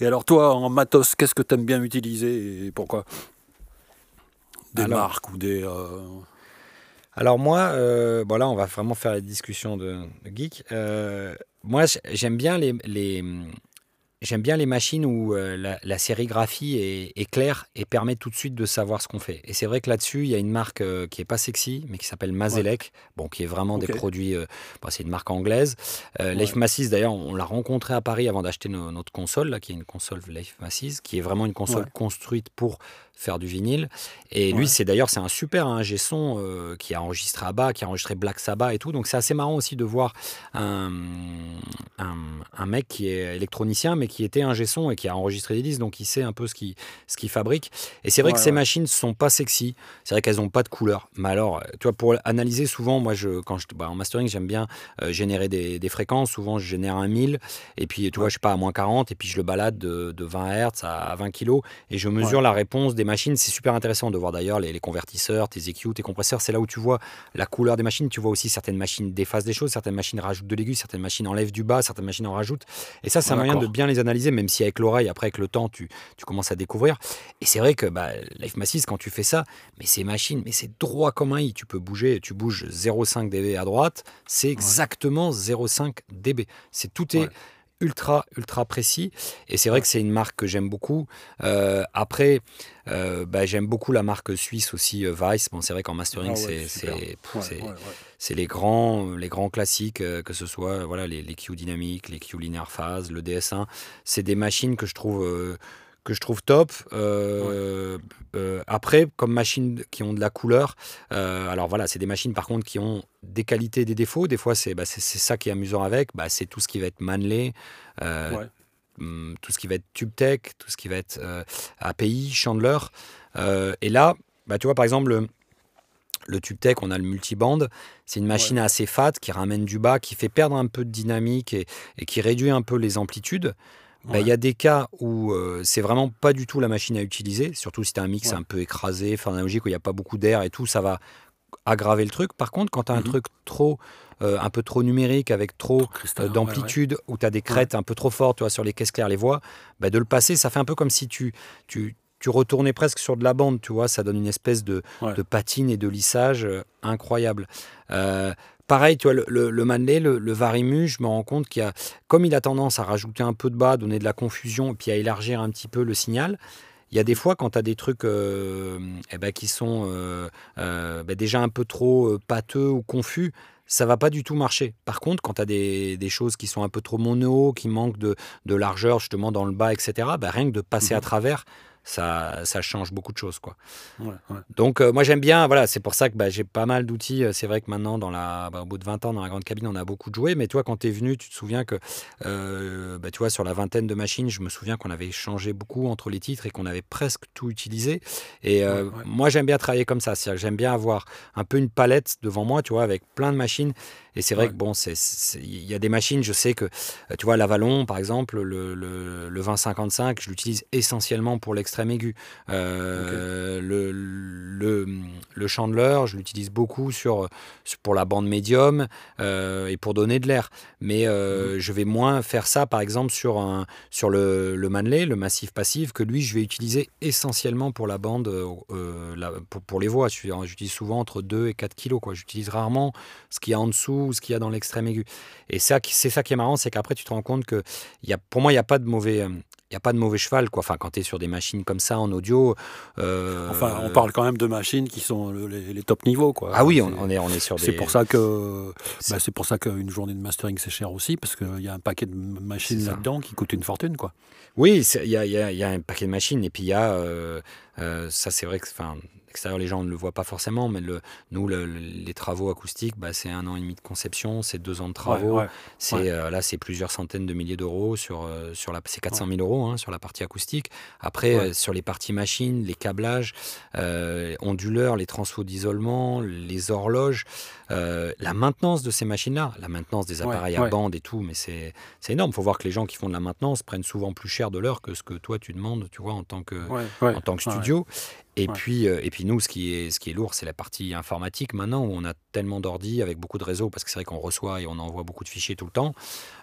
Et alors toi, en matos, qu'est-ce que tu aimes bien utiliser et pourquoi? Des marques ou des... Alors moi, bon là, on va vraiment faire la discussion de geek. Moi, j'aime bien les machines où la sérigraphie est claire et permet tout de suite de savoir ce qu'on fait. Et c'est vrai que là-dessus, il y a une marque qui n'est pas sexy, mais qui s'appelle Maselec, bon, qui est vraiment des produits... bon, c'est une marque anglaise. Life Masses, d'ailleurs, on l'a rencontré à Paris avant d'acheter notre console, là, qui est une console Life Masses, qui est vraiment une console construite pour faire du vinyle. Et lui, c'est un super ingé son qui a enregistré ABBA, qui a enregistré Black Sabbath et tout. Donc c'est assez marrant aussi de voir un mec qui est électronicien, mais qui était ingé son et qui a enregistré des disques. Donc il sait un peu ce qu'il fabrique. Et c'est vrai que ces machines sont pas sexy. C'est vrai qu'elles n'ont pas de couleur. Mais alors, tu vois, pour analyser, souvent, moi, en mastering, j'aime bien générer des fréquences. Souvent, je génère un 1000. Et puis, tu vois, je sais pas, à moins 40. Et puis, je le balade de 20 Hz à 20 kg. Et je mesure la réponse des machines. C'est super intéressant de voir d'ailleurs les convertisseurs, tes EQ, tes compresseurs. C'est là où tu vois la couleur des machines. Tu vois aussi certaines machines déphasent des choses, certaines machines rajoutent de l'aigu, certaines machines enlèvent du bas, certaines machines en rajoutent. Et ça, c'est un moyen de bien les analyser, même si avec l'oreille, après, avec le temps, tu commences à découvrir. Et c'est vrai que Life Masses, quand tu fais ça, mais ces machines, mais c'est droit comme un i. Tu peux bouger, tu bouges 0,5 dB à droite, c'est exactement 0,5 dB. C'est tout est ultra précis, et c'est vrai que c'est une marque que j'aime beaucoup. Après j'aime beaucoup la marque suisse aussi, Weiss. Bon, c'est vrai qu'en mastering c'est les grands classiques, que ce soit voilà les Q-Dynamic, les Q-Linear Phase, le DS1. C'est des machines que je trouve top. Après, comme machines qui ont de la couleur, alors voilà, c'est des machines par contre qui ont des qualités et des défauts. Des fois, c'est ça qui est amusant avec. C'est tout ce qui va être Manley, tout ce qui va être TubeTech, tout ce qui va être API, Chandler. Et là, tu vois, par exemple, le TubeTech, on a le multiband. C'est une machine assez fat qui ramène du bas, qui fait perdre un peu de dynamique et qui réduit un peu les amplitudes. Y a des cas où c'est vraiment pas du tout la machine à utiliser, surtout si tu as un mix un peu écrasé, pharmacologique, où il n'y a pas beaucoup d'air et tout, ça va aggraver le truc. Par contre, quand tu as un truc trop, un peu trop numérique, avec trop d'amplitude, où tu as des crêtes un peu trop fortes, tu vois, sur les caisses claires, les voix, de le passer, ça fait un peu comme si tu retournais presque sur de la bande, tu vois, ça donne une espèce de patine et de lissage incroyable. Pareil, tu vois, le Manley, le Varimu, je me rends compte qu'il y a, comme il a tendance à rajouter un peu de bas, donner de la confusion, et puis à élargir un petit peu le signal, il y a des fois quand tu as des trucs qui sont déjà un peu trop pâteux ou confus, ça ne va pas du tout marcher. Par contre, quand tu as des choses qui sont un peu trop mono, qui manquent de largeur justement dans le bas, etc., rien que de passer à travers... Ça change beaucoup de choses, quoi. Donc moi j'aime bien, voilà, c'est pour ça que j'ai pas mal d'outils. C'est vrai que maintenant au bout de 20 ans dans la grande cabine, on a beaucoup de jouets, mais toi quand t'es venu, tu te souviens que tu vois, sur la vingtaine de machines, je me souviens qu'on avait changé beaucoup entre les titres et qu'on avait presque tout utilisé. Et moi j'aime bien travailler comme ça, j'aime bien avoir un peu une palette devant moi, tu vois, avec plein de machines. Et c'est vrai que bon, il y a des machines, je sais que, tu vois, l'Avalon, par exemple, le 2055, je l'utilise essentiellement pour l'extrême aigu. Le Chandler, je l'utilise beaucoup pour la bande médium et pour donner de l'air. Mais je vais moins faire ça, par exemple, sur le Manley, le Massif Passif, que lui, je vais utiliser essentiellement pour la bande, pour les voix. J'utilise souvent entre 2 et 4 kilos, quoi. J'utilise rarement ce qu'il y a en dessous, ou ce qu'il y a dans l'extrême aigu. Et ça, c'est ça qui est marrant, c'est qu'après tu te rends compte que pour moi, il n'y a pas de mauvais cheval, quoi. Enfin, quand tu es sur des machines comme ça en audio, enfin, on parle quand même de machines qui sont les top niveaux, quoi. Ah oui, on est sur des... C'est pour ça que c'est pour ça qu'une journée de mastering, c'est cher aussi, parce qu'il y a un paquet de machines là-dedans qui coûtent une fortune, quoi. Oui, il y a un paquet de machines, et puis il y a ça, c'est vrai que l'extérieur, les gens ne le voient pas forcément, mais les travaux acoustiques, c'est 1 an et demi de conception, c'est 2 ans de travaux, là c'est plusieurs centaines de milliers d'euros, c'est 400 000 euros sur la partie acoustique. Après, sur les parties machines, les câblages, onduleurs, les transfos d'isolement, les horloges, la maintenance de ces machines-là, la maintenance des appareils à bande et tout, mais c'est énorme. Il faut voir que les gens qui font de la maintenance prennent souvent plus cher de l'heure que ce que toi tu demandes, tu vois, en tant que studio. Et puis nous, ce qui est lourd, c'est la partie informatique maintenant, où on a tellement d'ordi avec beaucoup de réseaux, parce que c'est vrai qu'on reçoit et on envoie beaucoup de fichiers tout le temps.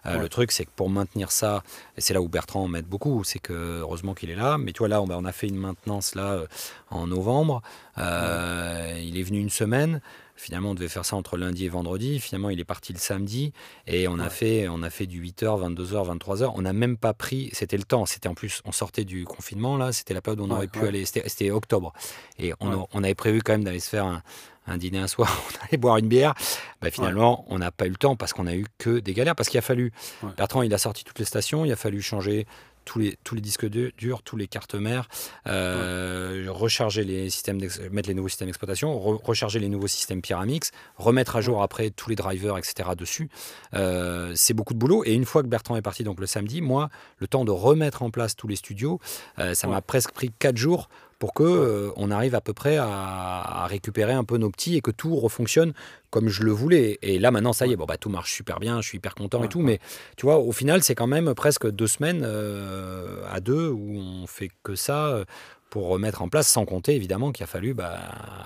Le truc, c'est que pour maintenir ça, et c'est là où Bertrand m'aide beaucoup, c'est que heureusement qu'il est là, mais tu vois là, on a fait une maintenance là en novembre, il est venu une semaine. Finalement, on devait faire ça entre lundi et vendredi. Finalement, il est parti le samedi et on a fait du 8h, 22h, 23h. On n'a même pas pris, c'était le temps. C'était en plus, on sortait du confinement, là. C'était la période où on aurait pu aller, c'était octobre. Et on avait prévu quand même d'aller se faire un dîner un soir, on allait boire une bière. Bah, finalement, on n'a pas eu le temps parce qu'on a eu que des galères. Parce qu'il a fallu, Bertrand, il a sorti toutes les stations, il a fallu changer tous les disques durs, tous les cartes mères, recharger les systèmes, mettre les nouveaux systèmes d'exploitation, recharger les nouveaux systèmes Pyramix, remettre à jour après tous les drivers, etc. dessus. C'est beaucoup de boulot. Et une fois que Bertrand est parti, donc le samedi, moi, le temps de remettre en place tous les studios, ça m'a presque pris 4 jours pour qu'on arrive à peu près à récupérer un peu nos petits et que tout refonctionne comme je le voulais. Et là, maintenant, ça y est, bon, bah, tout marche super bien, je suis hyper content et tout. Mais tu vois, au final, c'est quand même presque 2 semaines à deux où on fait que ça pour remettre en place, sans compter évidemment qu'il a fallu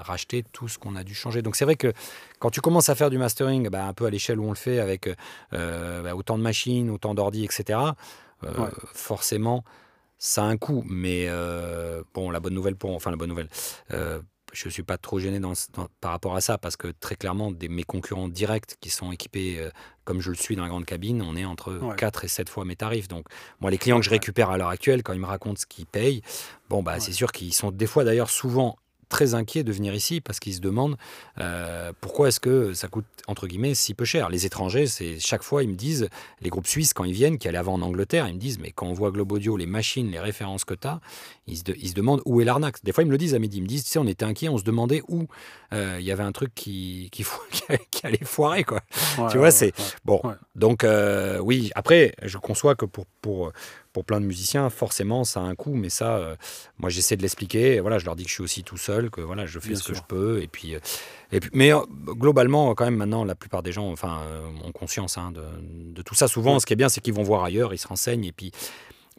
racheter tout ce qu'on a dû changer. Donc c'est vrai que quand tu commences à faire du mastering, un peu à l'échelle où on le fait, avec autant de machines, autant d'ordi, etc., forcément... Ça a un coût, mais la bonne nouvelle, je ne suis pas trop gêné par rapport à ça, parce que très clairement, mes concurrents directs qui sont équipés comme je le suis dans la grande cabine, on est entre 4 et 7 fois mes tarifs. Donc moi, les clients que je récupère à l'heure actuelle, quand ils me racontent ce qu'ils payent, c'est sûr qu'ils sont des fois, d'ailleurs souvent, très inquiets de venir ici, parce qu'ils se demandent pourquoi est-ce que ça coûte entre guillemets si peu cher. Les étrangers, c'est chaque fois ils me disent, les groupes suisses quand ils viennent, qui allaient avant en Angleterre, ils me disent mais quand on voit Globe Audio, les machines, les références que tu as, ils se demandent où est l'arnaque. Des fois ils me le disent à midi, ils me disent tu sais on était inquiets, on se demandait où il y avait un truc qui allait foirer quoi. Donc oui, après je conçois que pour plein de musiciens, forcément, ça a un coût, mais ça, moi, j'essaie de l'expliquer. Voilà, je leur dis que je suis aussi tout seul, que voilà, je fais ce que je peux. Et puis, mais globalement, quand même, maintenant, la plupart des gens, ont conscience de tout ça. Souvent, ce qui est bien, c'est qu'ils vont voir ailleurs, ils se renseignent. Et puis,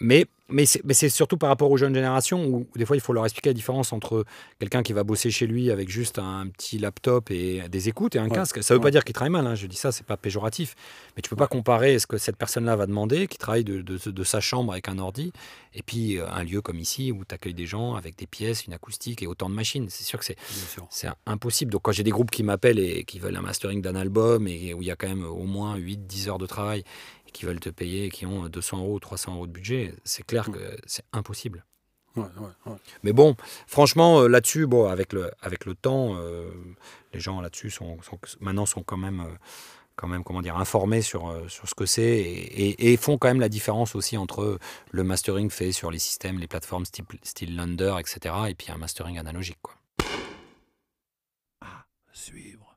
mais c'est surtout par rapport aux jeunes générations où des fois, il faut leur expliquer la différence entre quelqu'un qui va bosser chez lui avec juste un petit laptop et des écoutes et un casque. Ça ne veut pas dire qu'il travaille mal. Je dis ça, c'est pas péjoratif. Mais tu peux pas comparer ce que cette personne-là va demander, qui travaille de sa chambre avec un ordi, et puis un lieu comme ici où tu accueilles des gens avec des pièces, une acoustique et autant de machines. C'est sûr que c'est impossible. Donc quand j'ai des groupes qui m'appellent et qui veulent un mastering d'un album et où il y a quand même au moins 8-10 heures de travail et qui veulent te payer et qui ont 200 € ou 300 € de budget, c'est clair que c'est impossible. Mais bon, franchement, là-dessus, avec le temps, les gens là-dessus sont maintenant quand même, comment dire, informés sur ce que c'est et font quand même la différence aussi entre le mastering fait sur les systèmes, les plateformes style Lander, etc., et puis un mastering analogique. À suivre.